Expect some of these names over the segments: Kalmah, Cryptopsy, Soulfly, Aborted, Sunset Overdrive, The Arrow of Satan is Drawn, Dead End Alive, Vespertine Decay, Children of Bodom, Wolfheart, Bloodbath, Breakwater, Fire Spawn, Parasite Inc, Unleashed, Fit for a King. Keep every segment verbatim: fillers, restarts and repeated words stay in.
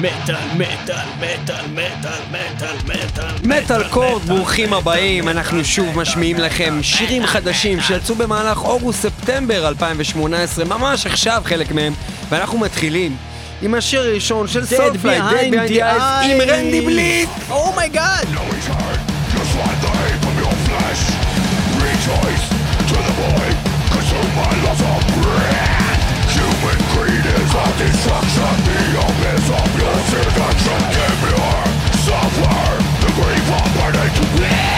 מטל, מטל, מטל, מטל, מטל, מטל, מטל קורד, ברוכים הבאים, אנחנו שוב משמיעים לכם שירים חדשים שיצאו במהלך אוגוסט-ספטמבר אלפיים שמונה עשרה, ממש עכשיו חלק מהם, ואנחנו מתחילים עם השיר הראשון של סולפליי, Dead Behind the Eyes, עם רנדי בליית'. אומייגאד! Destruction, the abyss of your seduction. Give me your software, the grief of burning to bleed.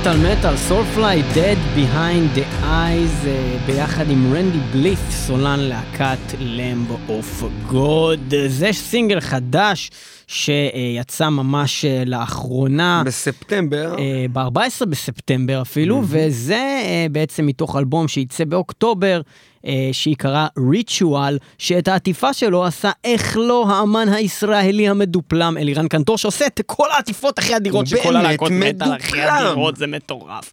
מטל מטל, סולפליי, Dead Behind the Eyes ביחד עם רנדי בלית, סולן להקת Lamb of God. זה סינגל חדש שיצא ממש לאחרונה. בספטמבר. ב-ארבעה עשר בספטמבר אפילו, mm-hmm. וזה בעצם מתוך אלבום שייצא באוקטובר, שהיא קרא ריטואל, שאת העטיפה שלו עשה איך לא האמן הישראלי המדופלם אלירן קנטור, שעושה את כל העטיפות הכי אדירות שכל הלהקות מטל הכי אדירות, זה מטורף.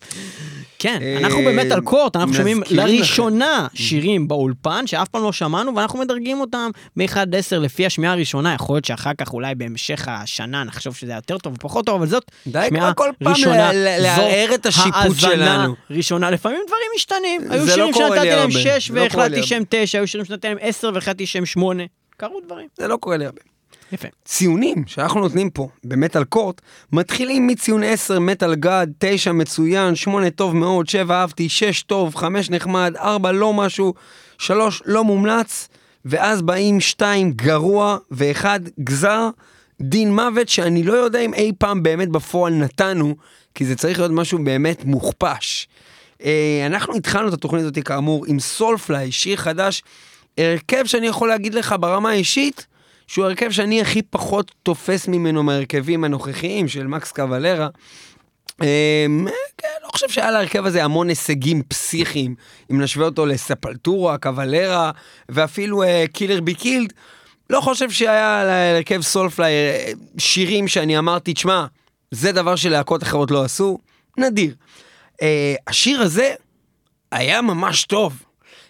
כן, אנחנו במטל קורט, אנחנו שומעים לראשונה שירים באולפן שאף פעם לא שמענו, ואנחנו מדרגים אותם מ-אחת עד עשר לפי השמיעה הראשונה. יכול להיות שאחר כך אולי בהמשך השנה נחשוב שזה יותר טוב ופחות טוב, אבל זאת שמיעה ראשונה, זאת האזנה ראשונה. לפעמים דברים משתנים, היו שירים שנתתי להם שש והחלטתי שהם תשע, היו שירים שנתתי להם עשר והחלטתי שהם שמונה, קרו דברים, זה לא קורה לי הרבה. יפה. ציונים שאנחנו נותנים פה במטל קורט מתחילים מציון עשר מטל גד, תשע מצוין, שמונה טוב מאוד, שבע אהבתי, שש טוב, חמש נחמד, ארבע לא משהו, שלוש לא מומלץ, ואז באים שתיים גרוע ואחד גזר דין מוות, שאני לא יודע אם אי פעם באמת בפועל נתנו, כי זה צריך להיות משהו באמת מוכפש. אנחנו התחלנו את התוכנית הזאת כאמור עם סולפליי, שיר חדש, הרכב שאני יכול להגיד לך ברמה האישית שהוא הרכב שאני הכי פחות תופס ממנו מהרכבים הנוכחיים של מקס קוולרה. לא חושב שהיה להרכב הזה המון הישגים פסיכיים, אם נשווה אותו לספלטורה, קוולרה, ואפילו קילר בי קילד. לא חושב שהיה להרכב סולפליי שירים שאני אמרתי, תשמע, זה דבר שלהקות אחרות לא עשו, נדיר. השיר הזה היה ממש טוב.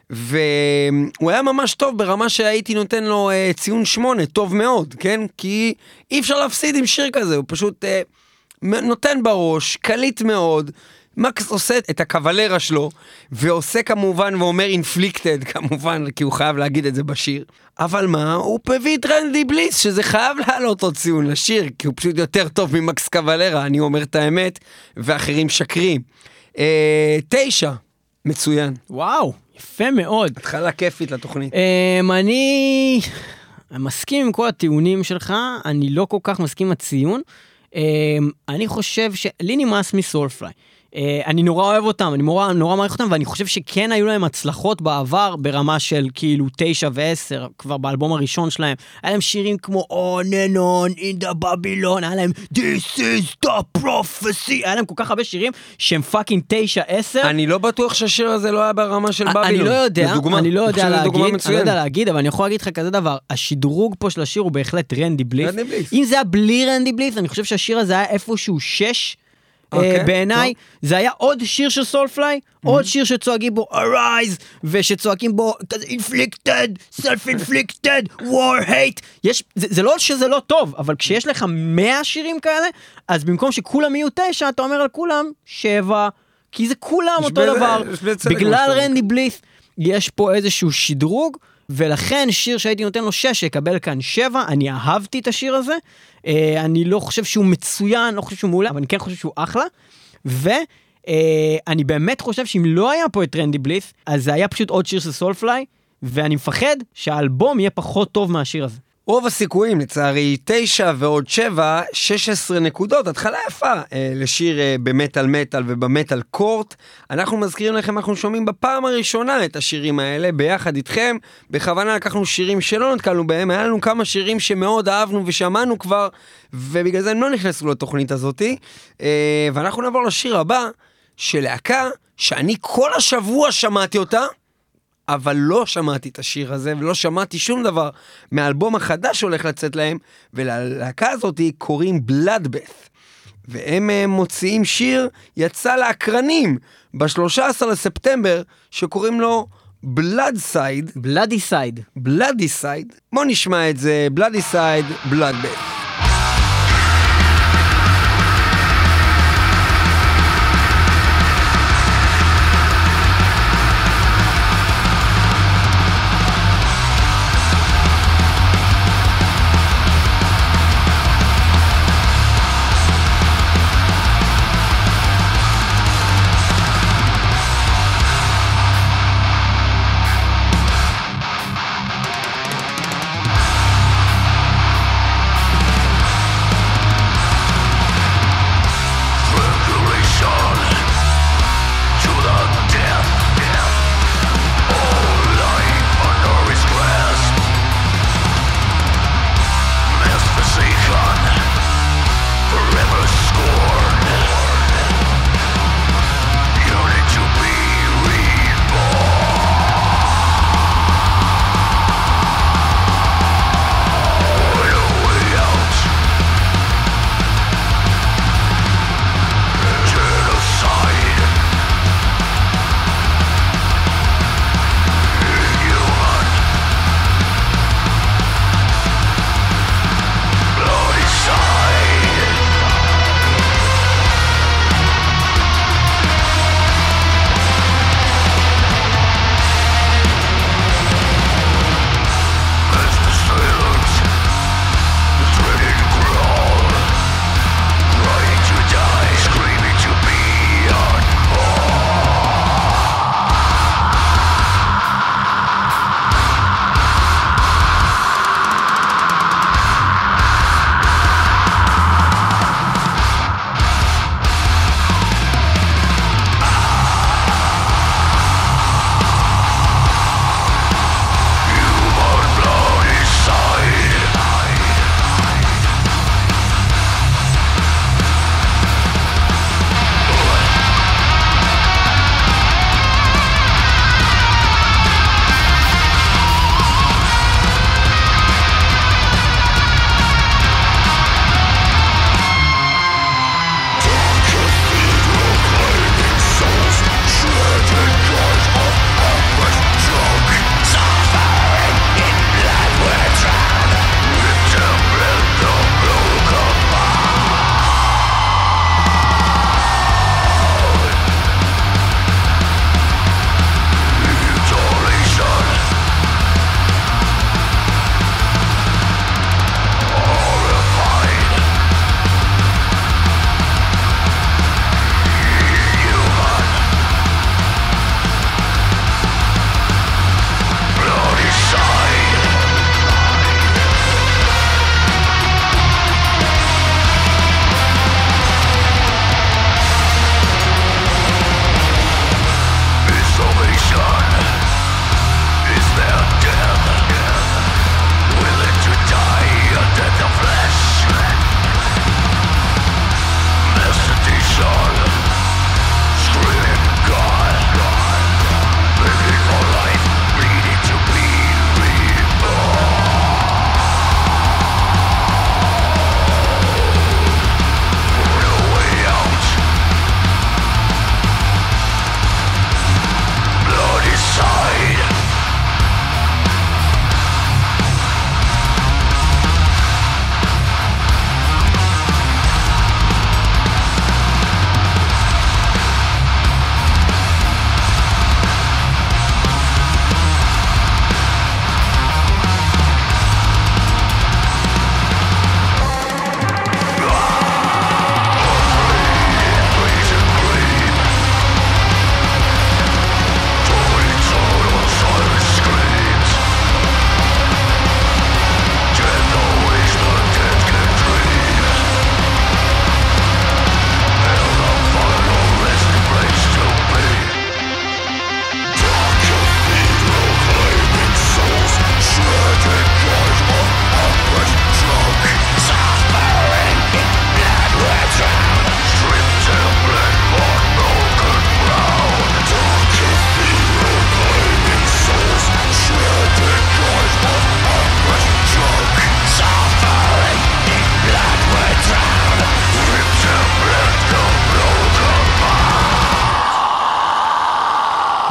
והוא היה ממש טוב ברמה שהייתי נותן לו אה, ציון שמונה, טוב מאוד, כן? כי אי אפשר להפסיד עם שיר כזה, הוא פשוט אה, נותן בראש, קליט מאוד. מקס עושה את הקוולרה שלו, ועושה כמובן, ואומר אינפליקטד כמובן, כי הוא חייב להגיד את זה בשיר. אבל מה? הוא מביא את רנדי בליס, שזה חייב לעלות לו ציון לשיר, כי הוא פשוט יותר טוב ממקס קוולרה, אני אומר את האמת, ואחרים שקרים. אה, תשע, מצוין. וואו. יפה מאוד. התחלה כיפית לתוכנית. אני מסכים עם כל הטיעונים שלך, אני לא כל כך מסכים עם הציון. אני חושב ש... לי נמאס מסולפליי. אני נורא אוהב אותם, אני נורא, נורא מעריך אותם, ואני חושב שכן היו להם הצלחות בעבר, ברמה של כאילו תשע ועשר, כבר באלבום הראשון שלהם, היה להם שירים כמו On and On in the Babylon, היה להם This is the prophecy, היה להם כל כך הרבה שירים, שהם פאקינג תשע, עשר. אני לא בטוח שהשיר הזה לא היה ברמה של בבילון. אני לא יודע, לדוגמה, אני לא יודע להגיד, אני לא יודע להגיד, אבל אני יכול להגיד לך כזה דבר, השדרוג פה של השיר הוא בהחלט רנדי בליף. רנדי בליף. אם זה היה בלי רנדי בליף, אני חושב שהשיר הזה היה איפשהו שש, Okay, בעיניי, no. זה היה עוד שיר של סולפליי, mm-hmm. עוד שיר שצועקים בו Arise, ושצועקים בו כזה Inflicted, Self-Inflicted, War Hate. יש, זה, זה לא שזה לא טוב, אבל כשיש לך מאה שירים כאלה, אז במקום שכולם יהיו תשע, אתה אומר על כולם שבע, כי זה כולם אותו ב... דבר. בגלל רנדי בליף, יש פה איזשהו שדרוג, ולכן שיר שהייתי נותן לו שש, שיקבל כאן שבע, אני אהבתי את השיר הזה, אני לא חושב שהוא מצוין, לא חושב שהוא מעולה, אבל אני כן חושב שהוא אחלה, ואני באמת חושב שאם לא היה פה את רנדי בליף, אז זה היה פשוט עוד שיר של סולפליי, ואני מפחד שהאלבום יהיה פחות טוב מהשיר הזה. רוב הסיכויים, לצערי, תשע ועוד שבע, שש עשרה נקודות, התחלה יפה אה, לשיר אה, במטל מטל ובמטל קורט. אנחנו מזכירים לכם, אנחנו שומעים בפעם הראשונה את השירים האלה, ביחד איתכם, בכוונה לקחנו שירים שלא נתקלנו בהם, היה לנו כמה שירים שמאוד אהבנו ושמענו כבר, ובגלל זה הם לא נכנסו לתוכנית הזאת, אה, ואנחנו נעבור לשיר הבא, של להקה, שאני כל השבוע שמעתי אותה, אבל לא שמעתי את השיר הזה, ולא שמעתי שום דבר מהאלבום החדש שהולך לצאת להם, וללהקה הזאת קוראים Bloodbath, והם מוציאים שיר, יצא להקרנים, ב-שלושה עשר לספטמבר, שקוראים לו Bloodside, Bloodyside, Bloodyside, בוא נשמע את זה, Bloodyside, Bloodbath.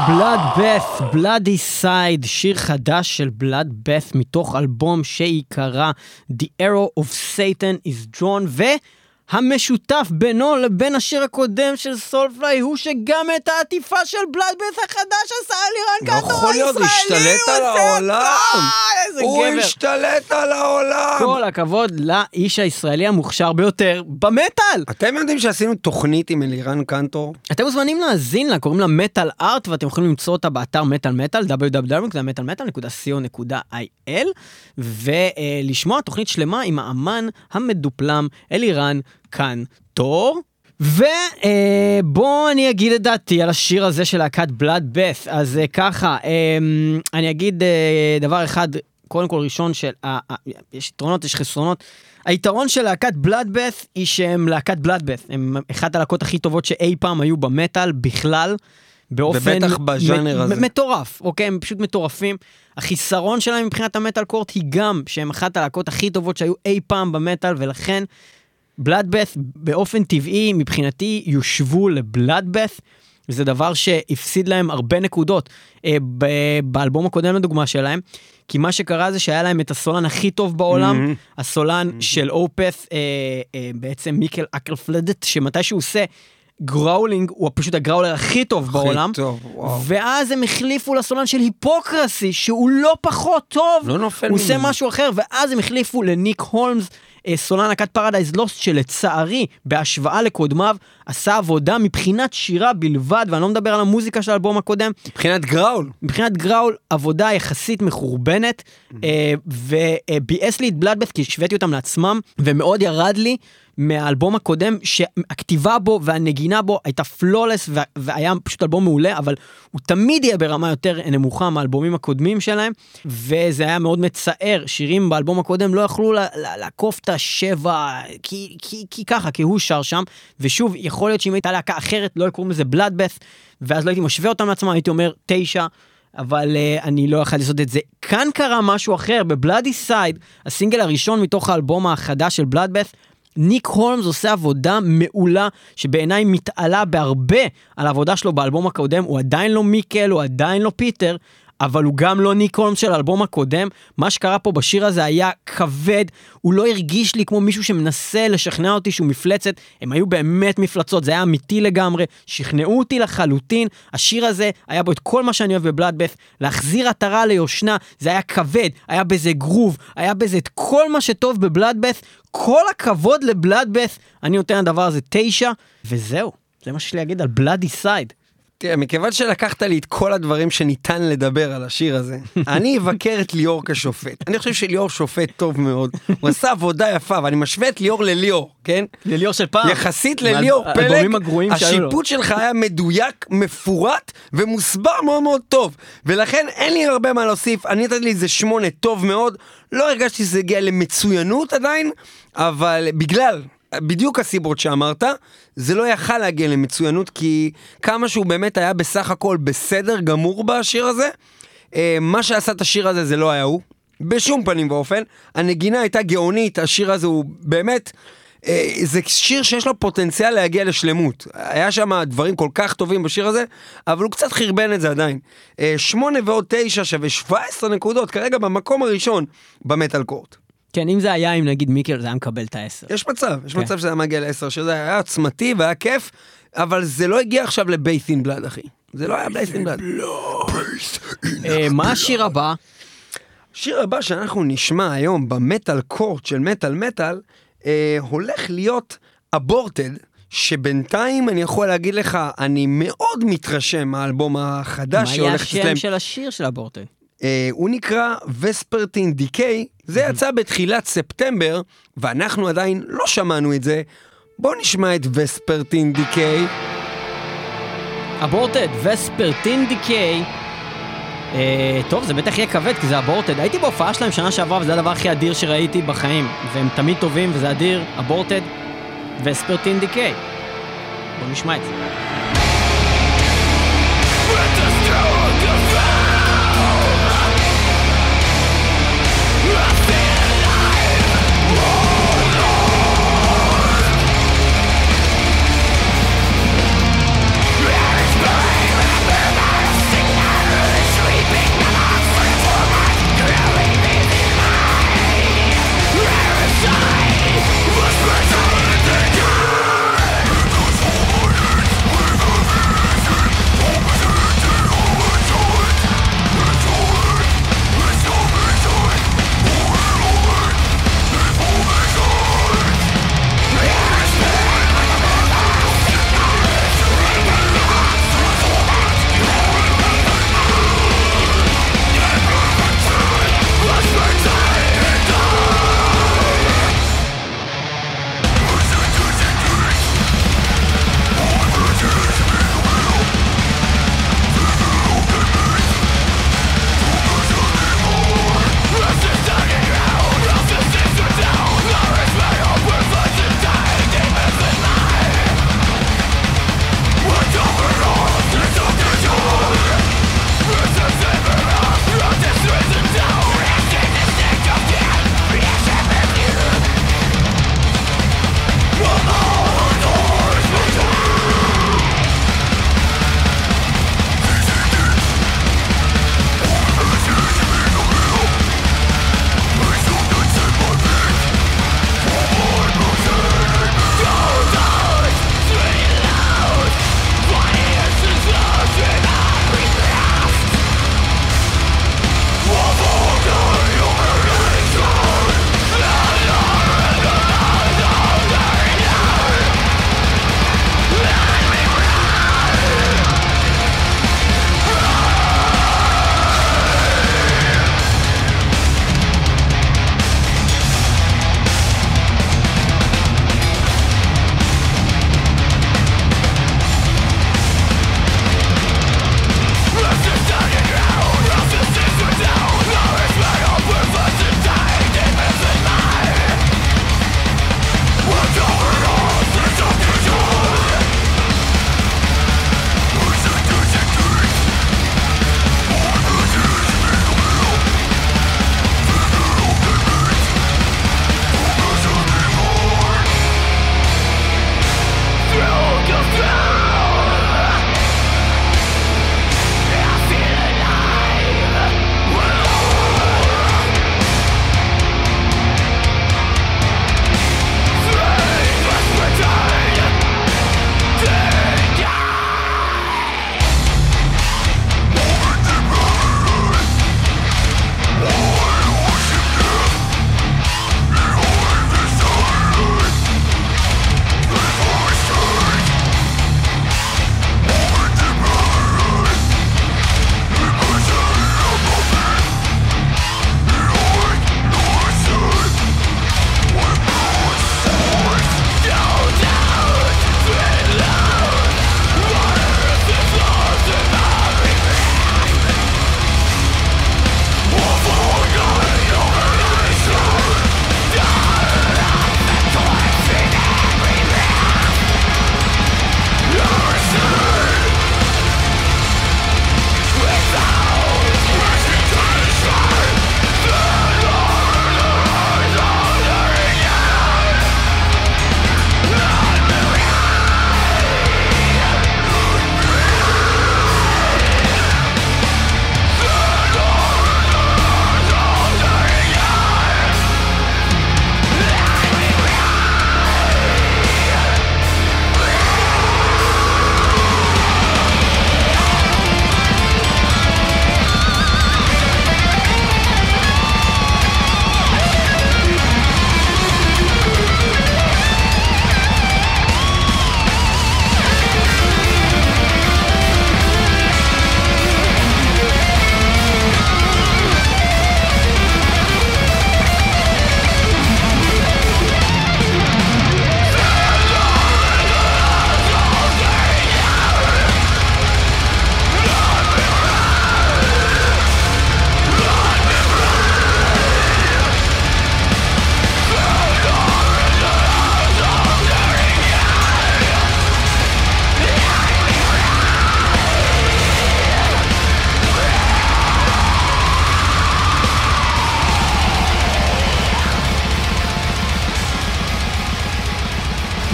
Bloodbath, Bloody Side, שיר חדש של Bloodbath מתוך אלבום שעיקרה The Arrow of Satan is Drawn, והמשותף בינו לבין השיר הקודם של Soulfly הוא שגם את העטיפה של Bloodbath החדש עשה אלירן קנטור הישראלי, הוא השתלט על העולם. כל הכבוד לאיש הישראלי המוכשר ביותר במטל. אתם יודעים שעשינו תוכנית עם אלירן קנטור? אתם מוזמנים להזין לה, קוראים לה מטל ארט, ואתם יכולים למצוא אותה באתר מטל מטל, דאבליו דאבליו דאבליו נקודה מטל מטל נקודה סי או נקודה איי אל, ולשמוע תוכנית שלמה עם האמן המדופלם אלירן קנטור. ובואו אני אגיד את דעתי על השיר הזה של להקת Bloodbath. אז ככה, אני אגיד דבר אחד, קודם כל ראשון, של יש יתרונות, יש חסרונות. היתרון של להקת Bloodbath היא שהם להקת Bloodbath, הם אחת הלהקות הכי טובות שאי פעם היו במטל בכלל, באופן מטורף, אוקיי? הם פשוט מטורפים. החיסרון שלהם מבחינת המטל קורט היא גם שהם אחת הלהקות הכי טובות שהיו אי פעם במטל, ולכן Bloodbath באופן טבעי מבחינתי יושבו לבלאדבאת', וזה דבר שהפסיד להם הרבה נקודות באלבום הקודם לדוגמה שלהם, כי מה שקרה זה שהיה להם את הסולן הכי טוב בעולם, mm-hmm. הסולן mm-hmm. של אופס, אה, אה, בעצם מיקל אקרפלדת, שמתי שהוא עושה גראולינג, הוא פשוט הגראולר הכי טוב בעולם, ואז הם החליפו לסולן של היפוקרסי, שהוא לא פחות טוב, הוא עושה משהו אחר, ואז הם החליפו לניק הולמס, סולן להקת פרדייז לוסט, שלצערי, בהשוואה לקודמיו, עשה עבודה מבחינת שירה בלבד, ואני לא מדבר על המוזיקה של האלבום הקודם, מבחינת גראול, מבחינת גראול, עבודה יחסית מחורבנת, וביאס לי את בלאדבאת' כי השוויתי אותם לעצמם, ומאוד ירד לי מהאלבום הקודם, שהכתיבה בו והנגינה בו הייתה פלולס, והיה פשוט אלבום מעולה, אבל הוא תמיד יהיה ברמה יותר נמוכה מהאלבומים הקודמים שלהם, וזה היה מאוד מצער. שירים באלבום הקודם לא יכלו לעקוף את השבע, כי, כי, כי ככה, כי הוא שר שם, ושוב, יכול להיות שאם הייתה להקה אחרת, לא יקראו לזה Bloodbath, ואז לא הייתי משווה אותם לעצמם, הייתי אומר תשע, אבל uh, אני לא יכול לעשות את זה. כאן קרה משהו אחר, בבלאדי סייד, הסינגל הראשון מתוך האלבום החדש של Bloodbath, ניק הולמס עושה עבודה מעולה, שבעיניי מתעלה בהרבה על העבודה שלו באלבום הקודם. הוא עדיין לא מיקל, הוא עדיין לא פיטר, אבל הוא גם לא ניק הולמס של האלבום הקודם. מה שקרה פה בשיר הזה היה כבד, הוא לא הרגיש לי כמו מישהו שמנסה לשכנע אותי שהוא מפלצת, הם היו באמת מפלצות, זה היה אמיתי לגמרי, שכנעו אותי לחלוטין. השיר הזה היה בו את כל מה שאני אוהב בבלאדבאת', להחזיר עטרה ליושנה, זה היה כבד, היה בזה גרוב, היה בזה את כל מה שטוב בבלאדבאת'. כל הכבוד לבלאדבאת', אני נותן הדבר הזה תשע, וזהו, זה מה שיש לי להגיד על בלאדי סייד. תראה, מכיוון שלקחת לי את כל הדברים שניתן לדבר על השיר הזה, אני אבקר את ליאור כשופט. אני חושב שליאור שופט טוב מאוד, הוא עשה עבודה יפה, ואני משווה את ליאור לליאור, כן? לליאור של פעם. יחסית לליאור פלק, השיפוט שלך היה מדויק, מפורט, ומוסבר מאוד מאוד טוב, ולכן אין לי הרבה מה להוסיף. אני נתתי לי איזה שמונה טוב מאוד, לא הרגשתי שזה הגיע למצוינות עדיין, אבל בגלל בדיוק הסיבות שאמרת, זה לא יכל להגיע למצוינות, כי כמה שהוא באמת היה בסך הכל בסדר גמור בשיר הזה, מה שעשה את השיר הזה זה לא היה הוא, בשום פנים ואופן. הנגינה הייתה גאונית, השיר הזה הוא באמת, זה שיר שיש לו פוטנציאל להגיע לשלמות, היה שם דברים כל כך טובים בשיר הזה, אבל הוא קצת חרבן את זה עדיין. שמונה ועוד תשע שווה שבע עשרה נקודות, כרגע במקום הראשון במטל קורט. כן, אם זה היה, אם נגיד מיקר, זה היה מקבל את העשר. יש מצב, יש מצב שזה היה מגיע לעשר, שזה היה עצמתי והיה כיף, אבל זה לא הגיע עכשיו לבייסין בלאד, אחי. זה לא היה בייסין בלאד. מה השיר הבא? השיר הבא שאנחנו נשמע היום במטל קורט של מטל מטל, הולך להיות אבורטד, שבינתיים אני יכול להגיד לך, אני מאוד מתרשם מהאלבום החדש שהולך לצלם. מה היה השם של השיר של אבורטד? הוא נקרא Vespertine Decay, זה יצא בתחילת ספטמבר, ואנחנו עדיין לא שמענו את זה. בואו נשמע את Vespertine Decay. Aborted, Vespertine Decay. טוב, זה בטח יהיה כבד, כי זה Aborted. הייתי בהופעה שלהם שנה שעברה, וזה הדבר הכי אדיר שראיתי בחיים, והם תמיד טובים, וזה אדיר. Aborted, Vespertine Decay. בואו נשמע את זה.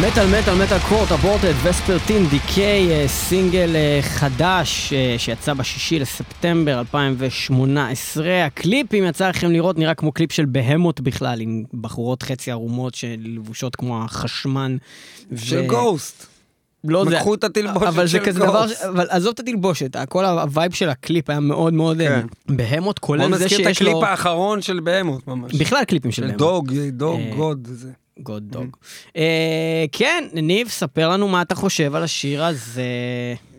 מטל מטל מטל קורט, אבורטד, וספרטין דיקי, סינגל חדש שיצא בשישי לספטמבר אלפיים שמונה עשרה. הקליפ, אם יצא לכם לראות, נראה כמו קליפ של בהמות בכלל, עם בחורות חצי ערומות שלבושות כמו החשמן. של ו... גוסט. לא זה, לקחו את התלבושת אבל של גוסט. דבר, אבל עזוב את התלבושת, כל הווייב של הקליפ היה מאוד מאוד כן. בהמות, כולל זה שיש לו... בוא נזכיר את הקליפ לו... האחרון של בהמות ממש. בכלל קליפים של, של בהמות. דוג, דוג, גוד, זה... גוד דוג. כן, ניב, ספר לנו מה אתה חושב על השיר הזה.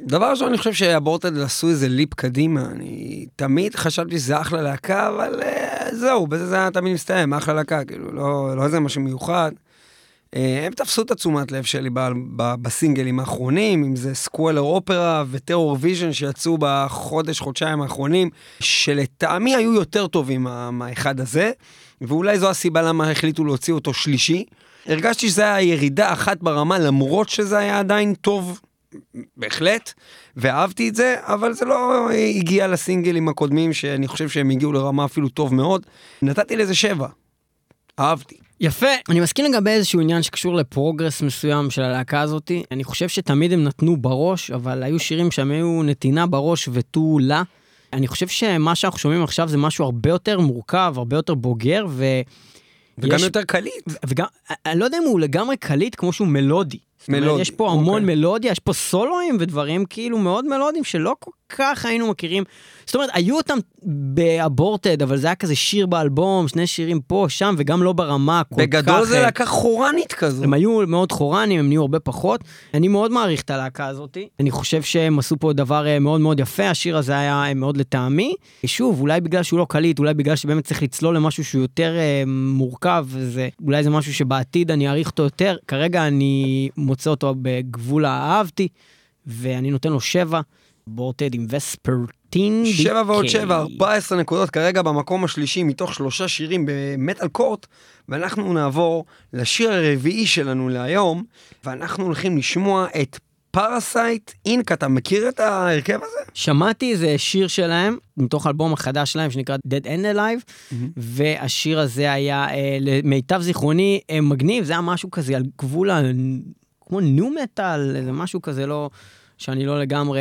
דבר ראשון, אני חושב שהאבורטד עשו איזה ליפ קדימה. אני תמיד חשבתי שזה אחלה להקה, אבל זהו, בזה זה היה תמיד מסתיים, אחלה להקה, כאילו, לא איזה משהו מיוחד. הם תפסו את תשומת לב שלי בסינגלים האחרונים, אם זה סקוולר אופרה וטרור ויז'ן שיצאו בחודש, חודשיים האחרונים, שלטעמי היו יותר טובים מהאחד הזה. ואולי זו הסיבה למה החליטו להוציא אותו שלישי. הרגשתי שזה היה ירידה אחת ברמה, למרות שזה היה עדיין טוב, בהחלט, ואהבתי את זה, אבל זה לא הגיע לסינגלים הקודמים, שאני חושב שהם הגיעו לרמה אפילו טוב מאוד. נתתי לזה שבע. אהבתי. יפה. אני מסכים לגבי איזשהו עניין שקשור לפרוגרס מסוים של הלהקה הזאת. אני חושב שתמיד הם נתנו בראש, אבל היו שירים שם היו נתינה בראש ותולה. אני חושב שמה שאנחנו שומעים עכשיו זה משהו הרבה יותר מורכב, הרבה יותר בוגר, ו... וגם יש... יותר קליט. ו... וגם... אני לא יודע אם הוא לגמרי קליט כמו שהוא מלודי. מלודי. זאת אומרת, יש פה המון okay. מלודיה, יש פה סולואים ודברים כאילו מאוד מלודיים שלא כל כך היינו מכירים. זאת אומרת, היו אותם באבורטד, אבל זה היה כזה שיר באלבום, שני שירים פה, שם, וגם לא ברמה כל בגדול כך... בגדול זה להקה חורנית כזו. הם היו מאוד חורנים, הם נהיו הרבה פחות. אני מאוד מעריך את הלהקה הזאת. אני חושב שהם עשו פה דבר מאוד מאוד יפה, השיר הזה היה מאוד לטעמי. שוב, אולי בגלל שהוא לא קליט, אולי בגלל שבאמת צריך לצלול למשהו שהוא יותר אה, מורכב, וזה, אולי זה משהו שבעתיד אני אעריך אותו יותר. כרגע אני מוצא אותו בגבול האהבתי, ואני נותן לו שבע. אבורטד עם וספרטין דיקי. שבע ועוד שבע, ארבע עשרה נקודות כרגע במקום השלישי מתוך שלושה שירים במטל קורט, ואנחנו נעבור לשיר הרביעי שלנו להיום, ואנחנו הולכים לשמוע את פרסייט אינק. אתה מכיר את ההרכב הזה? שמעתי, זה שיר שלהם, מתוך אלבום החדש שלהם שנקרא Dead End Alive, mm-hmm. והשיר הזה היה, למיטב זיכרוני, מגניב, זה היה משהו כזה על גבול, כמו נו-מטל, זה משהו כזה לא... שאני לא לגמרי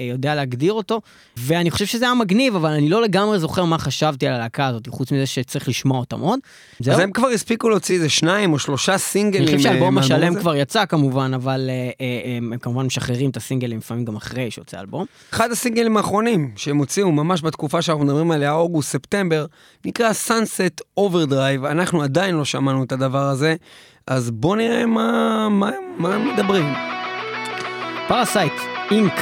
אה, יודע להגדיר אותו, ואני חושב שזה היה מגניב, אבל אני לא לגמרי זוכר מה חשבתי על הלהקה הזאת, חוץ מזה שצריך לשמוע אותם עוד. אז הם כבר הספיקו להוציא איזה שניים או שלושה סינגלים. אני חושב שהאלבום השלם כבר יצא כמובן, אבל אה, אה, הם כמובן משחררים את הסינגלים, לפעמים גם אחרי שיוצא אלבום. אחד הסינגלים האחרונים שהם הוציאו ממש בתקופה שאנחנו מדברים עליה, אוגוסט, ספטמבר, נקרא Sunset Overdrive, אנחנו עדיין לא שמענו את הדבר הזה, אז בואו נראה מה, מה, מה הם מדברים. Parasite Inc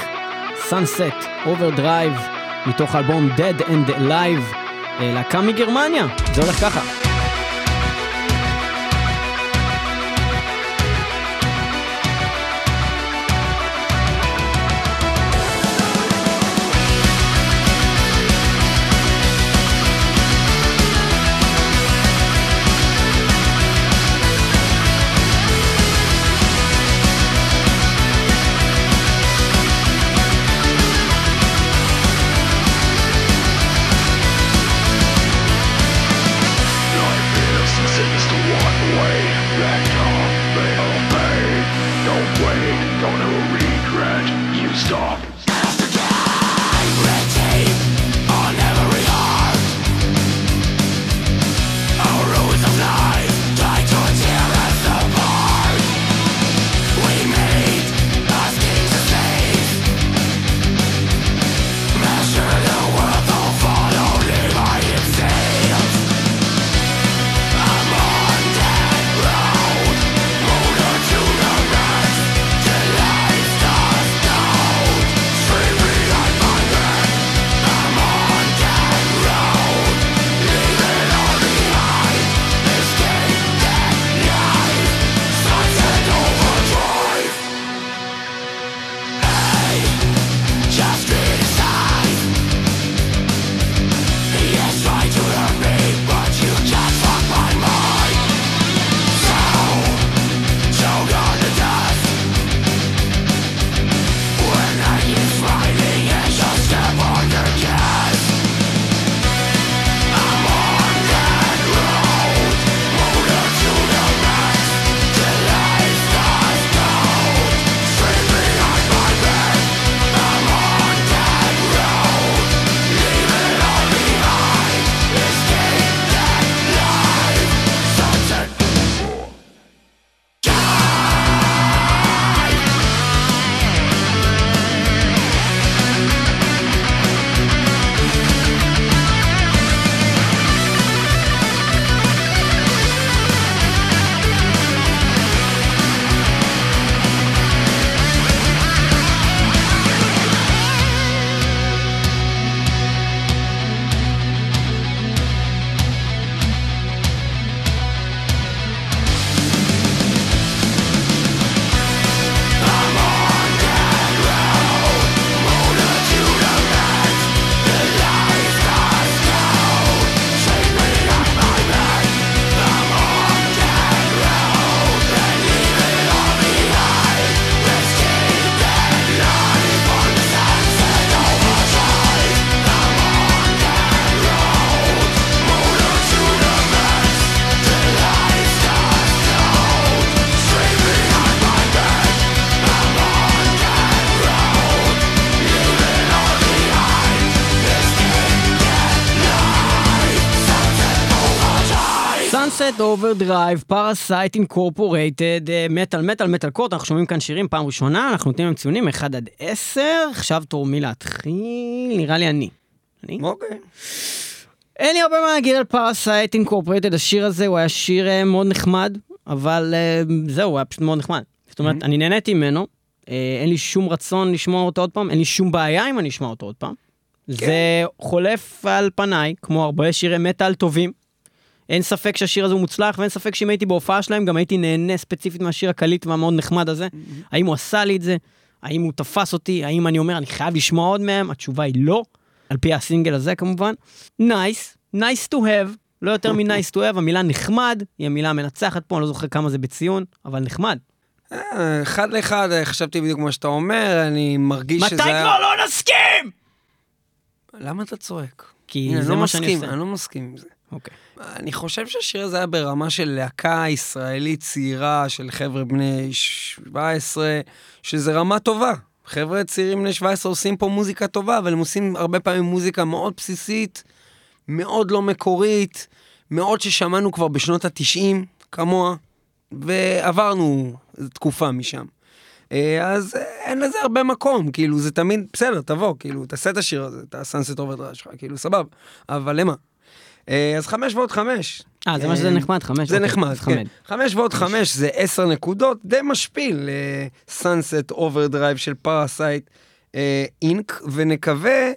Sunset Overdrive מתוך אלבום Dead End Alive, להקה מגרמניה. זה הולך ככה. Sunset Overdrive, Parasite Incorporated, Metal Metal Metal Court, אנחנו שומעים כאן שירים פעם ראשונה, אנחנו נותנים להם ציונים אחד עד עשר, עכשיו תורמי להתחיל, נראה לי אני. אני? אוקיי. אין לי הרבה מה להגיד על Parasite Incorporated, השיר הזה הוא היה שיר מאוד נחמד, אבל זהו, הוא היה פשוט מאוד נחמד. זאת אומרת, אני נהניתי ממנו, אין לי שום רצון לשמוע אותו עוד פעם, אין לי שום בעיה אם אני אשמע אותו עוד פעם. זה חולף על פניי, כמו הרבה שירי מטל טובים, אין ספק שהשיר הזה הוא מוצלח, ואין ספק שאם הייתי בהופעה שלהם, גם הייתי נהנה ספציפית מהשיר הקליט והמאוד נחמד הזה. Mm-hmm. האם הוא עשה לי את זה? האם הוא תפס אותי? האם אני אומר, אני חייב לשמוע עוד מהם? התשובה היא לא, על פי הסינגל הזה כמובן. Nice, nice to have, לא יותר מ-nice to have, המילה נחמד, היא המילה מנצחת פה, אני לא זוכר כמה זה בציון, אבל נחמד. אחד לאחד, חשבתי בדיוק מה שאתה אומר, אני מרגיש שזה... מתי כבר לא נסכים? למה אתה צועק? כי זה מה שאני עושה. אני לא מסכים עם זה. Okay. אני חושב שהשיר הזה היה ברמה של להקה ישראלית צעירה של חבר'ה בני שבע עשרה, שזה רמה טובה. חבר'ה צעירים בני שבע עשרה עושים פה מוזיקה טובה, אבל הם עושים הרבה פעמים מוזיקה מאוד בסיסית, מאוד לא מקורית, מאוד ששמענו כבר בשנות ה-תשעים, כמוה, ועברנו תקופה משם. אז אין לזה הרבה מקום, כאילו זה תמיד, בסדר, תבוא, כאילו תעשה את השיר הזה, תעשה את אוברדרייב שלך, כאילו סבב, אבל למה? אז חמש ועוד חמש. אה, זה מה שזה נחמד, חמש. זה נחמד, כן. חמש ועוד חמש זה עשר נקודות, די משפיל, סאנסט אוברדרייב של פרסייט אינק, ונקווה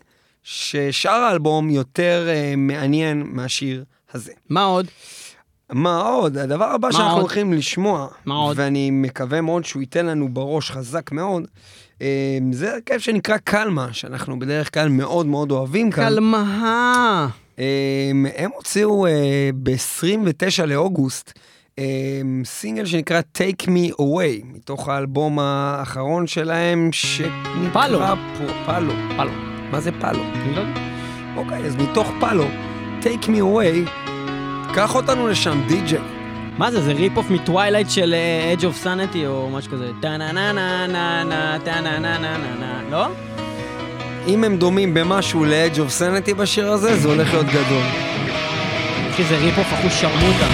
ששאר האלבום יותר מעניין מהשיר הזה. מה עוד? מה עוד? הדבר הבא שאנחנו הולכים לשמוע, ואני מקווה מאוד שהוא ייתן לנו בראש חזק מאוד, זה הרכב שנקרא קלמה, שאנחנו בדרך כלל מאוד מאוד אוהבים כאן. קלמה! הם, הם הוציאו uh, ב-עשרים ותשעה לאוגוסט um, סינגל שנקרא Take Me Away מתוך האלבום האחרון שלהם שנקרא פלו. פלו. פלו. מה זה פלו? לא. אוקיי, אז מתוך פלו Take Me Away, קח אותנו לשם די-ג'יי. מה זה? זה ריפ-אוף מטווילייט של Edge of Sanity או משהו כזה. לא? אם הם דומים במשהו ל-Edge of Sanity בשיר הזה, זה הולך להיות גדול. כי זה ריפ-אוף אחוז שרמוטה.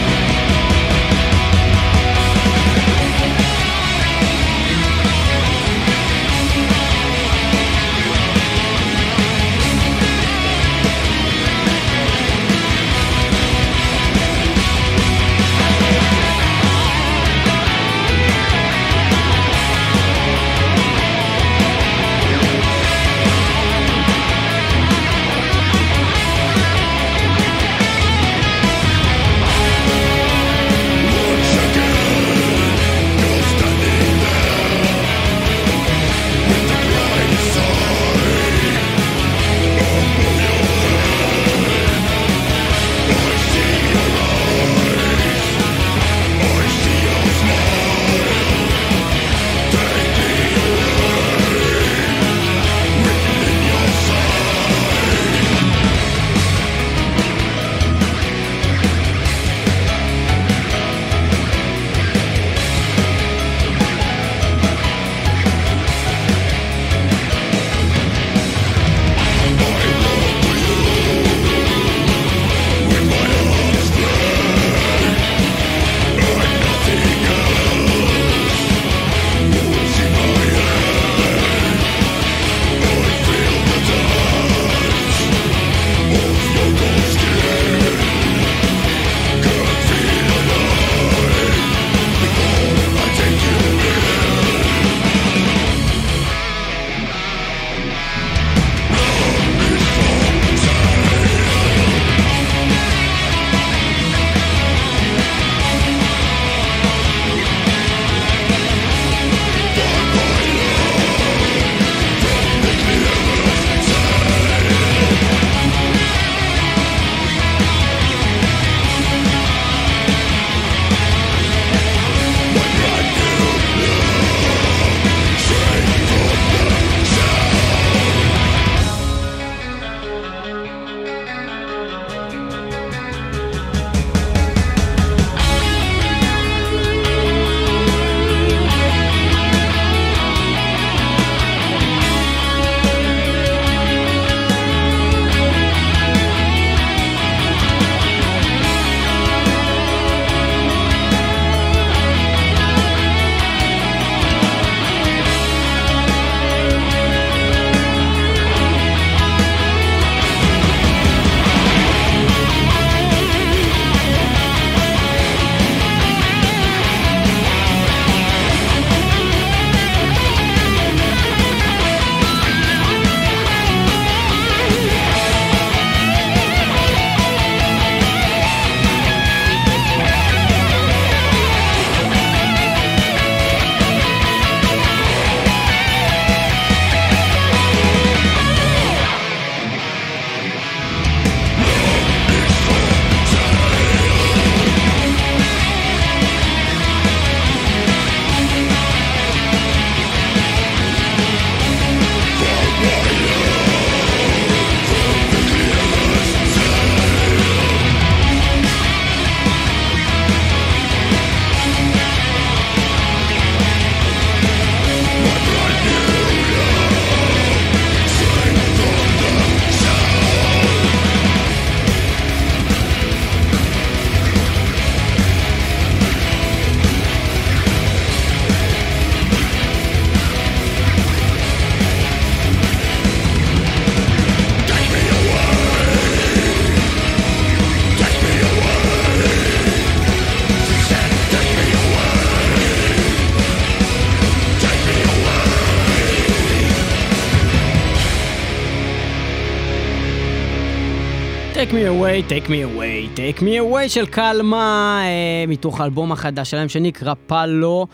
Take me away, take me away, take me away של קלמה, מתוך האלבום החדש שלהם שנקרא פלו,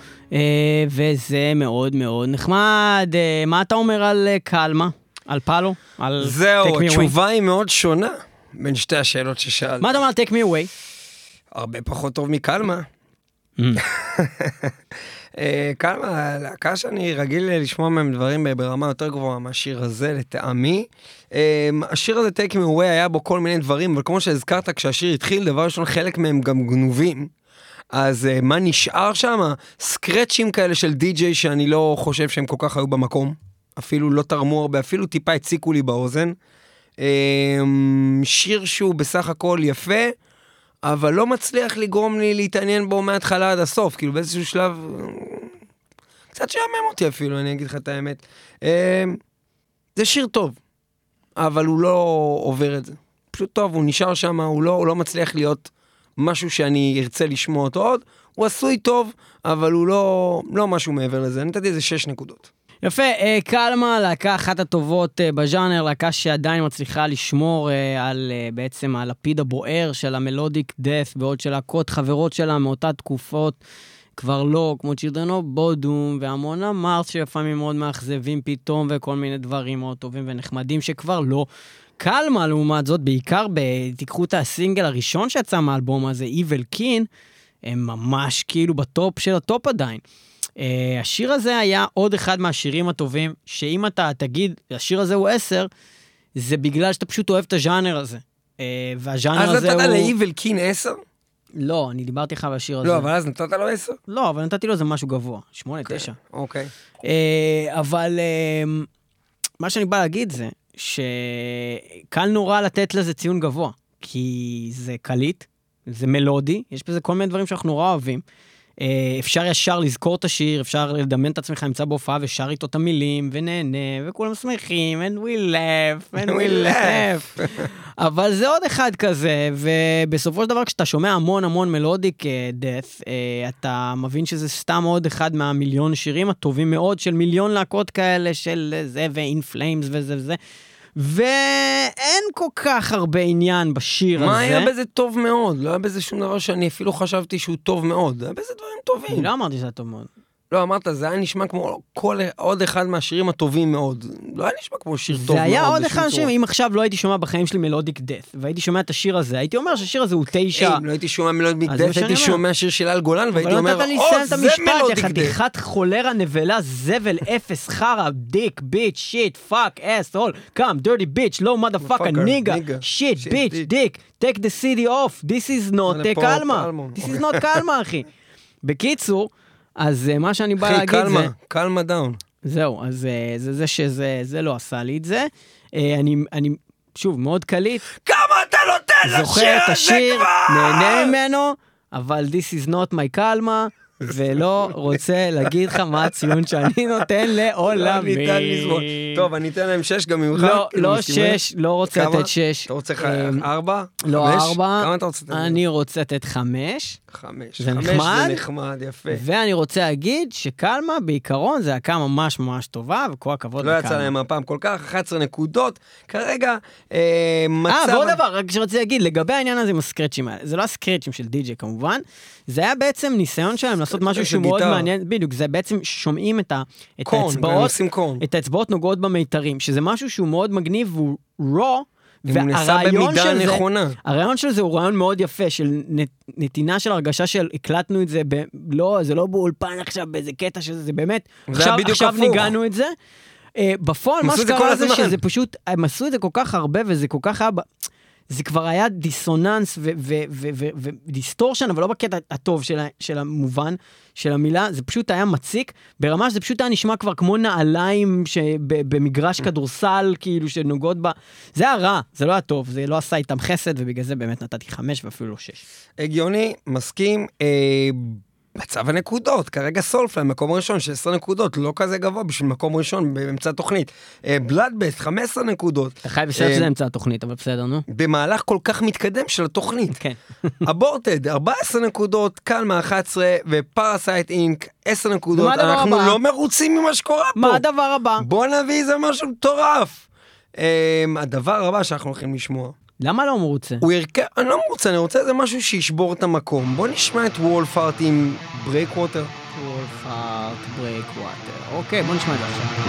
וזה מאוד מאוד נחמד. מה אתה אומר על קלמה? על פלו? על זהו, התשובה היא מאוד שונה בין שתי השאלות ששאלת. מה אתה אומר על take me away? הרבה פחות טוב מקלמה. קלמה, להקה שאני רגיל לשמוע מהם דברים ברמה יותר גבוהה מהשיר הזה לטעמי. השיר הזה Take Me Away היה בו כל מיני דברים, אבל כמו שהזכרת כשהשיר התחיל, דבר ראשון חלק מהם גם גנובים, אז מה נשאר שם? סקרצ'ים כאלה של די-ג'יי שאני לא חושב שהם כל כך היו במקום, אפילו לא תרמו הרבה, אפילו טיפה הציקו לי באוזן. שיר שהוא בסך הכל יפה, אבל לא מצליח לגרום לי להתעניין בו מההתחלה עד הסוף, כאילו באיזשהו שלב, קצת שעמם אותי אפילו, אני אגיד לך את האמת. זה שיר טוב, אבל הוא לא עובר את זה. פשוט טוב, הוא נשאר שם, הוא לא, הוא לא מצליח להיות משהו שאני ארצה לשמוע אותו עוד, הוא עשוי טוב, אבל הוא לא, לא משהו מעבר לזה, נתתי איזה שש נקודות. יפה, קלמה, להקה אחת הטובות בז'אנר, להקה שעדיין מצליחה לשמור על בעצם הלפיד הבוער של המלודיק דף, בעוד של הקות חברות שלה מאותה תקופות, כבר לא, כמו Children of Bodom, והמון המרס שלפעמים מאוד מאכזבים פתאום, וכל מיני דברים מאוד טובים ונחמדים שכבר לא. קלמה, לעומת זאת, בעיקר בתיקחו את הסינגל הראשון שיצא מהאלבום הזה, Evil King, הם ממש כאילו בטופ של הטופ עדיין. Uh, השיר הזה היה עוד אחד מהשירים הטובים, שאם אתה תגיד, השיר הזה הוא עשר, זה בגלל שאתה פשוט אוהב את הז'אנר הזה. Uh, והז'אנר הזה הוא... אז נתת ל-Evil King עשר? לא, אני דיברתי לך בשיר הזה. לא, אבל אז נתת לו עשר? לא, אבל נתתי לו זה משהו גבוה, שמונה, תשע. אוקיי. אבל uh, מה שאני בא להגיד זה, שקל נורא לתת לזה ציון גבוה, כי זה קליט, זה מלודי, יש בזה כל מיני דברים שאנחנו נורא אוהבים, אפשר ישר לזכור את השיר, אפשר לדמיין את עצמך, נמצא בהופעה ושר איתו את המילים, ונהנה, וכולם שמחים, and we laugh, and we laugh. אבל זה עוד אחד כזה, ובסופו של דבר, כשאתה שומע המון המון מלודיק death, אתה מבין שזה סתם עוד אחד מהמיליון שירים הטובים מאוד, של מיליון להקות כאלה, של זה ו-In Flames וזה וזה, ואין כל כך הרבה עניין בשיר הזה. מה היה בזה טוב מאוד? לא היה בזה שום דבר שאני אפילו חשבתי שהוא טוב מאוד. היה בזה דברים טובים. לא אמרתי שזה טוב מאוד. לא, אמרת, זה היה נשמע כמו כל עוד אחד מהשירים הטובים מאוד. לא היה נשמע כמו שיר טוב מאוד. זה היה עוד אחד מהשירים, אם עכשיו לא הייתי שומע בחיים שלי מלודיק דף, והייתי שומע את השיר הזה, הייתי אומר שהשיר הזה הוא תשע. אם לא הייתי שומע מלודיק דף, הייתי שומע שיר של אל גולן, והייתי אומר, או, זה מלודיק דף. אבל לא נתת לי לסיים את המשפט, חתיכת חולרה, נבלה, זבל, אפס, חרא, דיק, ביץ', שיט, פאק, אס, הול, קאם, דרטי ביץ', לא מדפאקר, ניגה, שיט, ביץ', דיק, take the city off, this is not Kalmah, this is not Kalmah, אחי. בקיצור, אז מה שאני בא להגיד זה... אחי, קלמה, קלמה דאון. זהו, אז זה שזה לא עשה לי את זה. אני, שוב, מאוד קליט. כמה אתה נותן לשיר הזה כבר? נהנה ממנו, אבל this is not my Kalmah, ולא רוצה להגיד לך מה הציון שאני נותן לעולמי. טוב, אני אתן להם שש גם ממך. לא, לא שש, לא רוצה לתת שש. אתה רוצה ארבע? לא ארבע. אני רוצה לתת חמש. חמש. זה נחמד. זה נחמד, יפה. ואני רוצה להגיד שקלמה בעיקרון זה הקה ממש ממש טובה, וכל הכבוד לקלמה. לא יצא להם הפעם כל כך, אחת עשרה נקודות. כרגע מצב... אה, ועוד דבר, רק שרציתי להגיד, לגבי העניין הזה עם הסקרצ'ים האלה, זה לא הסקרצ'ים של די-ג'יי כמובן, זה היה בעצם ניסיון שלהם לעשות משהו שמאוד מעניין, בדיוק, זה בעצם שומעים את האצבעות, את האצבעות נוגעות במיתרים, שזה משהו שהוא מאוד מגניב, והוא raw, והרעיון של זה, הרעיון של זה הוא רעיון מאוד יפה, של נתינה של הרגשה של הקלטנו את זה, לא, זה לא באולפן עכשיו, באיזה קטע שזה, זה באמת, עכשיו ניגענו את זה, בפועל מה שקרה זה שזה פשוט, הם עשו את זה כל כך הרבה, וזה כל כך הרבה, זה כבר היה דיסוננס ודיסטורשן, אבל לא בקטע הטוב של המובן, של המילה, זה פשוט היה מציק, ברמה שזה פשוט היה נשמע כבר כמו נעליים במגרש כדורסל, כאילו שנוגעות בה, זה היה רע, זה לא היה טוב, זה לא עשה איתם חסד, ובגלל זה באמת נתתי חמש ואפילו לא שש. הגיוני, מסכים, מצב הנקודות, כרגע Soulfly, מקום ראשון, שש עשרה נקודות, לא כזה גבוה בשביל מקום ראשון באמצע התוכנית. Bloodbath, חמש עשרה נקודות. אתה חייב לשאול שזה אמצע התוכנית, אבל בסדר, נו. במהלך כל כך מתקדם של התוכנית. כן. Aborted, ארבע עשרה נקודות, קלמה אחת עשרה, ופרסייט אינק, עשר נקודות. אנחנו לא מרוצים ממה שקורה פה. מה הדבר הבא? בוא נביא איזה משהו מטורף. הדבר הבא שאנחנו הולכים לשמוע, למה לא מרוצה? הוא ירקע, אני לא מרוצה, אני רוצה איזה משהו שישבור את המקום. בוא נשמע את וולפהארט עם ברייקווטר. וולפהארט, ברייקווטר. אוקיי, בוא נשמע את זה עכשיו.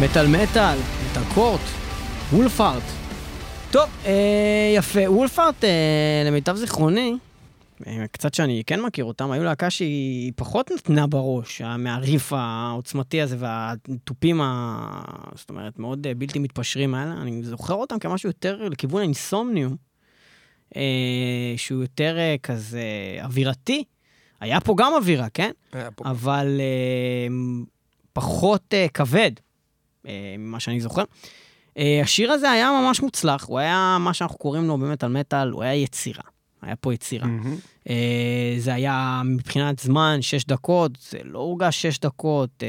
מטל מטל, מטל קורט, וולפהארט. טוב, אה, יפה, וולפהארט, אה, למיטב זיכרוני, קצת שאני כן מכיר אותם, היו להקה שהיא פחות נתנה בראש, המעריף העוצמתי הזה והטופים, ה... זאת אומרת, מאוד בלתי מתפשרים האלה, אני זוכר אותם כמשהו יותר לכיוון האינסומניום, אה, שהוא יותר אה, כזה אווירתי, היה פה גם אווירה, כן? אבל אה, פחות אה, כבד, אה, ממה שאני זוכר. אה, השיר הזה היה ממש מוצלח, הוא היה מה שאנחנו קוראים לו באמת על מטל, הוא היה יצירה. היה פה יצירה. Mm-hmm. אה, זה היה מבחינת זמן, שש דקות, זה לא הורגש שש דקות, אה,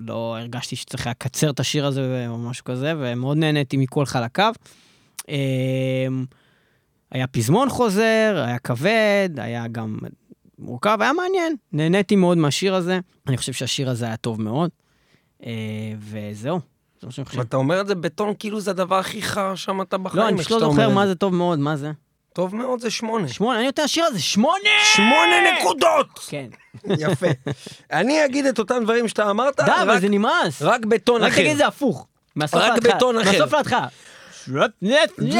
לא הרגשתי שצריך לקצר את השיר הזה או משהו כזה, ומאוד נהניתי מכל חלקיו. אה, היה פזמון חוזר, היה כבד, היה גם מורכב, היה מעניין. נהניתי מאוד מהשיר הזה. אני חושב שהשיר הזה היה טוב מאוד, אה, וזהו. זה מה שאני חושב. ואתה אומר את זה בטון, כאילו זה הדבר הכי חר שם אתה בחיים. לא, אני פשוט לא זוכר מה זה טוב מאוד, מה זה? טוב מאוד זה שמונה. שמונה, אני יותר השיר הזה, שמונה! שמונה נקודות! כן. יפה. אני אגיד את אותם דברים שאתה אמרת, דה, אבל זה נמאס. רק בטון אחר. רק תגיד זה הפוך. רק בטון אחר. מסוף להתחל.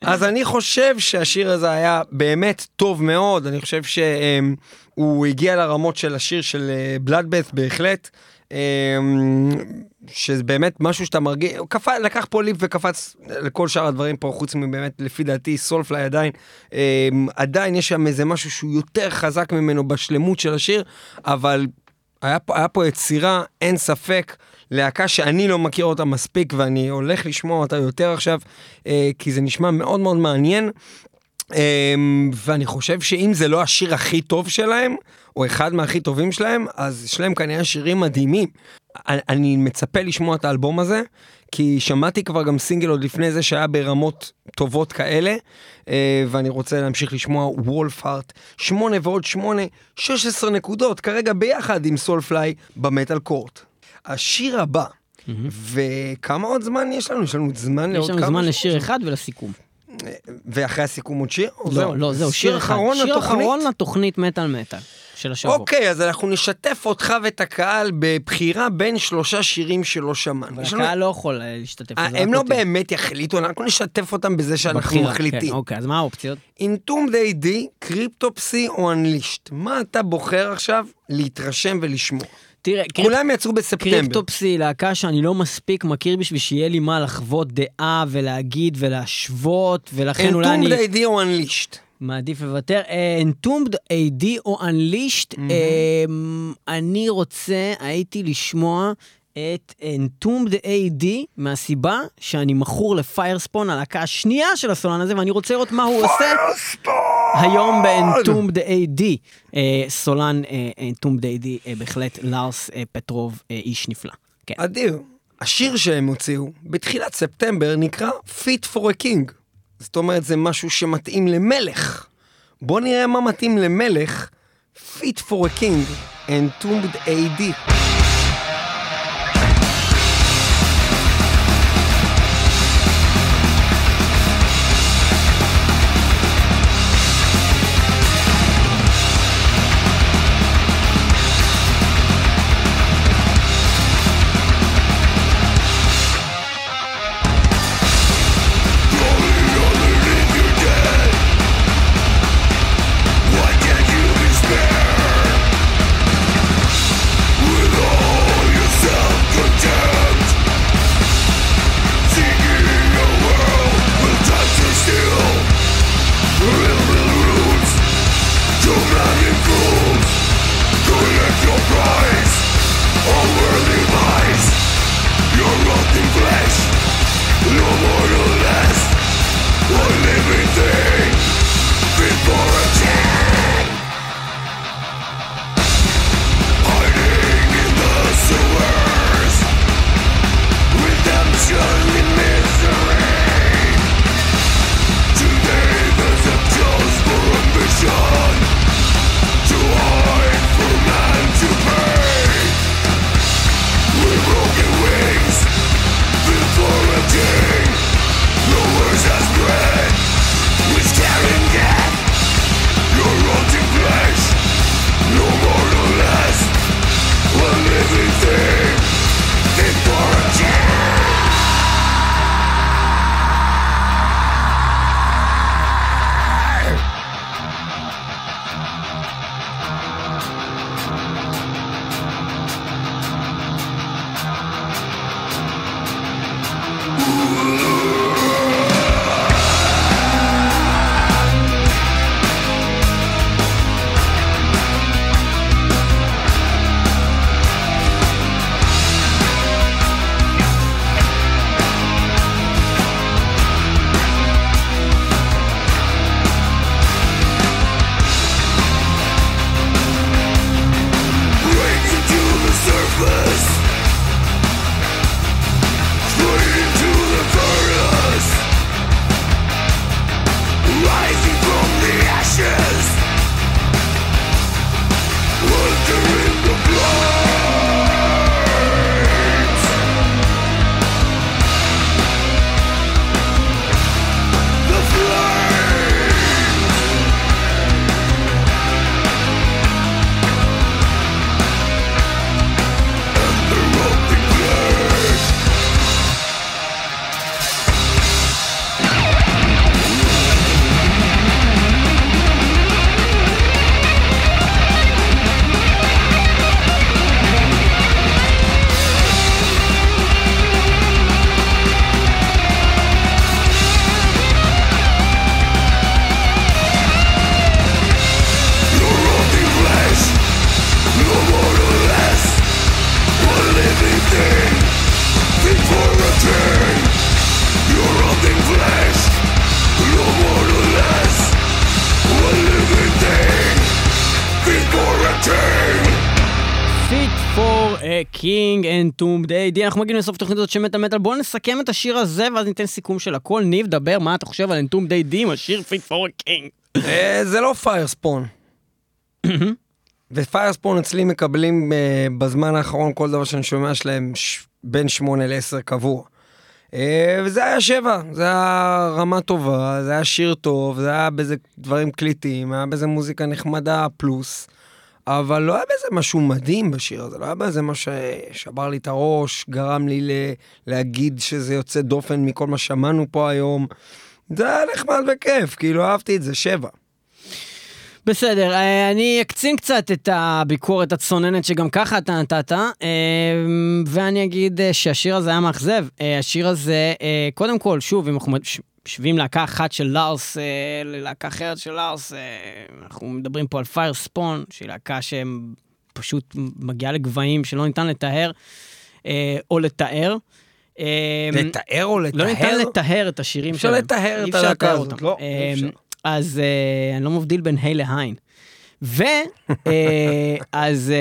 אז אני חושב שהשיר הזה היה באמת טוב מאוד, אני חושב שהוא הגיע לרמות של השיר של Bloodbath בהחלט, שזה באמת משהו שאתה מרגיש, לקח פה ליפ וקפץ לכל שאר הדברים פה, חוץ מבאמת, לפי דעתי, סולפלי עדיין, עדיין יש שם איזה משהו שהוא יותר חזק ממנו בשלמות של השיר, אבל היה פה, היה פה יצירה, אין ספק, להקה שאני לא מכיר אותה מספיק, ואני הולך לשמוע אותה יותר עכשיו, כי זה נשמע מאוד מאוד מעניין, ואני חושב שאם זה לא השיר הכי טוב שלהם, או אחד מהכי טובים שלהם, אז יש להם כנראה שירים מדהימים. אני מצפה לשמוע את האלבום הזה, כי שמעתי כבר גם סינגל עוד לפני זה שהיה ברמות טובות כאלה, ואני רוצה להמשיך לשמוע וולפהארט, שמונה ועוד שמונה, שש עשרה נקודות, כרגע ביחד עם סולפליי במטל קורט. השיר הבא, וכמה עוד זמן יש לנו? יש לנו זמן לעוד כמה? יש לנו זמן לשיר אחד ולסיכום. ואחרי הסיכום עוד שיר? לא, לא, זהו, שיר אחרון לתוכנית. שיר אחרון לתוכנית מטל מטל. אוקיי, אז אנחנו נשתף אותך ואת הקהל בבחירה בין שלושה שירים שלא שמענו. והקהל לא יכול להשתתף. הם לא באמת יחליטו, אנחנו נשתף אותם בזה שאנחנו מחליטים. אוקיי, אז מה האופציות? Entombed A D, Cryptopsy או Unleashed. מה אתה בוחר עכשיו להתרשם ולשמוע? תראה, כולם יצאו בספטמבר. קריפטופסי, להקה שאני לא מספיק מכיר בשביל שיהיה לי מה לחוות דעה ולהגיד ולהשוות, ולכן אולי אני... Entombed A D או Unleashed? מעדיף לוותר. Entombed A D או Unleashed, אני רוצה, הייתי לשמוע את Entombed A D מהסיבה שאני מכור ל-Fire Spawn, הלהקה השנייה של הסולן הזה, ואני רוצה לראות מה הוא עושה היום ב-Entombed A D. סולן Entombed A D, בהחלט לארס פטרוב, איש נפלא. אדיר, השיר שהם הוציאו בתחילת ספטמבר נקרא Fit for a King. זאת אומרת, זה משהו שמתאים למלך. בוא נראה מה מתאים למלך. Fit for a King, Entombed A D. Everything Entombed A D. אנחנו מגיעים לסוף תוכנית הזאת שמטה מטל. בואו נסכם את השיר הזה ואז ניתן סיכום של הכל. ניב, דבר מה אתה חושב על Entombed A D עם השיר Fit for a King. זה לא Fire Spawn, ו-Fire Spawn אצלי מקבלים בזמן האחרון כל דבר שאני שומע שלהם בין שמונה לעשר קבוע, וזה היה שבע, זה היה רמה טובה, זה היה שיר טוב, זה היה בזה דברים קליטים, היה בזה מוזיקה נחמדה פלוס, אבל לא היה בזה משהו מדהים בשיר הזה, לא היה בזה מה ששבר לי את הראש, גרם לי להגיד שזה יוצא דופן מכל מה שמענו פה היום. זה היה נחמד וכיף, כאילו אהבתי את זה, שבע. בסדר, אני אקצין קצת את הביקורת הצוננת שגם ככה אתה נתת, ואני אגיד שהשיר הזה היה מאכזב. השיר הזה, קודם כל, שוב, אם אנחנו... שווים להקה אחת של לארס ללהקה אחרת של לארס, אנחנו מדברים פה על פייר ספון, שהיא להקה שפשוט מגיעה לגבהים שלא ניתן לתאר או לתאר. לתאר או לתאר? לא ניתן לתאר את השירים שלהם. אפשר לתאר את הלהקה הזאת, לא? אז אני לא מבדיל בין היי להיין. ואז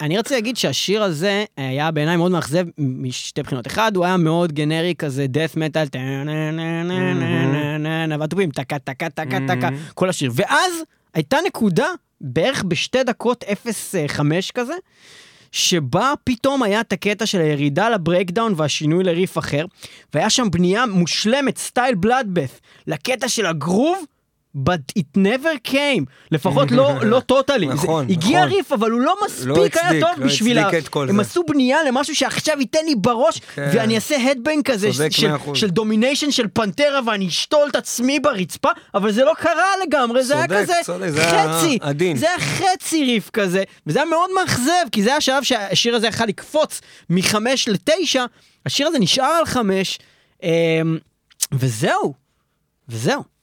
אני רציתי להגיד שהשיר הזה היה בעיניי מאוד מאכזב משתי בחינות. אחד, הוא היה מאוד גנרי כזה death metal, והטובים, תקה, תקה, תקה, תקה, כל השיר. ואז הייתה נקודה בערך בשתי דקות אפס חמש כזה, שבה פתאום היה את הקטע של הירידה לברייקדאון והשינוי לריף אחר, והיה שם בנייה מושלמת, סטייל בלאדבאת', לקטע של הגרוב, but it never came, לפחות לא, לא טוטלי. נכון, זה, הגיע נכון. ריף, אבל הוא לא מספיק, לא הצדיק, היה טוב לא בשביל ה... הם עשו בנייה למשהו שעכשיו ייתן לי בראש, כן. ואני אעשה headbang כזה של, של דומיניישן של פנטרה, ואני אשתול את עצמי ברצפה, אבל זה לא קרה לגמרי, זה צודק, היה כזה צודק, חצי, זה, זה היה חצי ריף כזה, וזה היה מאוד מאכזב, כי זה היה שלב שהשיר הזה יכל לקפוץ מחמש לתשע, השיר הזה נשאר על חמש, וזהו, וזהו.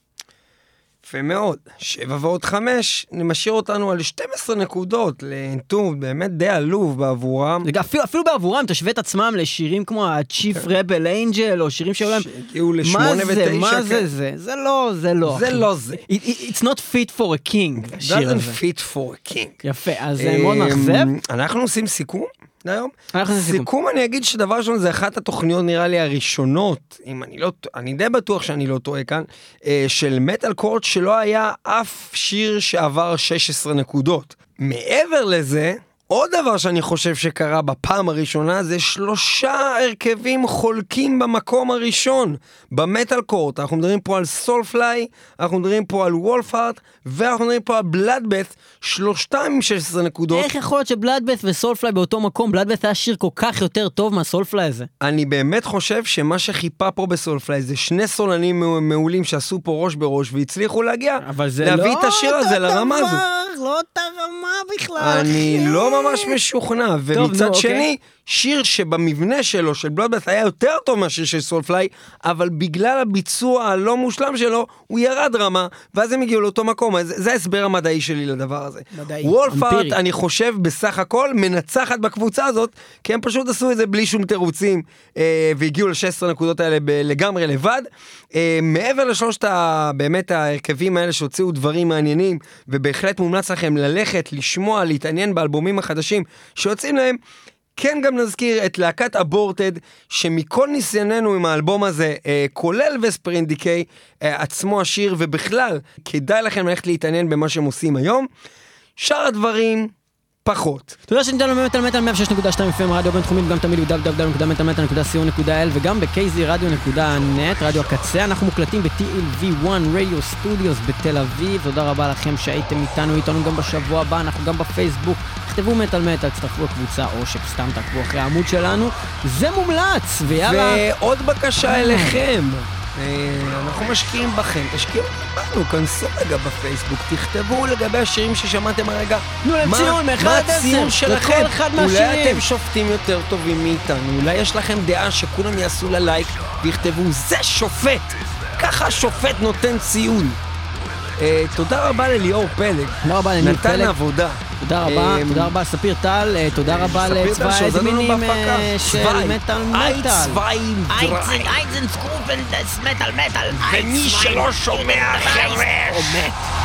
יפה מאוד, שבע ועוד חמש, נמשאיר אותנו על שתים עשרה נקודות לאנטום, באמת די עלוב בעבורם. אפילו, אפילו בעבורם, תשווה את עצמם לשירים כמו ה-Chief Rebel Angel, או שירים שאולי... שהגיעו לשמונה ותשע. מה זה זה? זה לא זה לא. זה לא זה. It's not fit for a king. It doesn't fit for a king. יפה, אז זה מאוד מאכזב. אנחנו עושים סיכום היום. סיכום אני אגיד שדבר שלנו זה אחת התוכניות נראה לי הראשונות, אם אני לא, אני די בטוח שאני לא טועה כאן, של מטל קורד שלא היה אף שיר שעבר שש עשרה נקודות. מעבר לזה, עוד דבר שאני חושב שקרה בפעם הראשונה זה שלושה הרכבים חולקים במקום הראשון במטל קורד. אנחנו מדברים פה על Soulfly, אנחנו מדברים פה על Wolfheart ואנחנו מדברים פה על Bloodbath, שלושתם עם שש עשרה נקודות. איך יכול להיות שבלאדבאת' וסולפליי באותו מקום? בלאדבאת' היה שיר כל כך יותר טוב מהסולפליי הזה. אני באמת חושב שמה שחיפה פה בסולפליי זה שני סולנים מעולים שעשו פה ראש בראש והצליחו להגיע להביא את השיר הזה לרמה הזו. לא אותה רמה בכלל. אני לא ממש משוכנע. ומצד שני, שיר שבמבנה שלו של בלאדבאת' היה יותר טוב מהשיר של סולפליי, אבל בגלל הביצוע הלא מושלם שלו הוא ירד רמה, ואז הם הגיעו לאותו מקום. זה ההסבר המדעי שלי לדבר הזה. וולפארט אני חושב בסך הכל מנצחת בקבוצה הזאת, כי הם פשוט עשו את זה בלי שום תירוצים והגיעו ל-שש עשרה נקודות האלה לגמרי לבד. מעבר לשלושת באמת ההרכבים האלה שהוציאו דברים מעניינים, ובהחלט מומלץ לכם ללכת לשמוע, להתעניין באלבומים החדשים שיוצאים להם. כן, גם נזכיר את להקת אבורטד, שמכל ניסיוננו עם האלבום הזה, אה, כולל וספרין דיקי, אה, עצמו השיר, ובכלל, כדאי לכם ללכת להתעניין במה שהם עושים היום. שאר הדברים, פחות. תודה שניתן לו מטל מטל מאה ושש נקודה שתיים אף אם רדיו בינתחומית, גם תמיד דאבליו דאבליו דאבליו נקודה מטל מטל נקודה סי או נקודה אל וגם ב-קיי זי רדיו נקודה נט, רדיו הקצה. אנחנו מוקלטים ב-טי אל וי וואן Radio Studios בתל אביב. תודה רבה לכם שהייתם איתנו, איתנו גם בשבוע הבא, אנחנו גם בפייסבוק. תכתבו מטל מטל, תצטרפו לקבוצה או שסתם תעקבו אחרי העמוד שלנו. זה מומלץ, ויאללה. ועוד בקשה אליכם. אנחנו משקיעים בכם, תשקיעו בנו, כנסו רגע בפייסבוק, תכתבו לגבי השירים ששמעתם הרגע, מה הציון שלכם, אולי אתם שופטים יותר טובים מאיתנו, אולי יש לכם דעה שכולם יעשו לה לייק ויכתבו זה שופט, ככה שופט נותן ציון. תודה רבה לליאור פלג, נתן עבודה. תודה רבה, תודה רבה ספיר טל, תודה רבה לצבא האדמינים של מטל מטל אייצן סקרופן דס מטל מטל, ומי שלא שומע חרש או מת.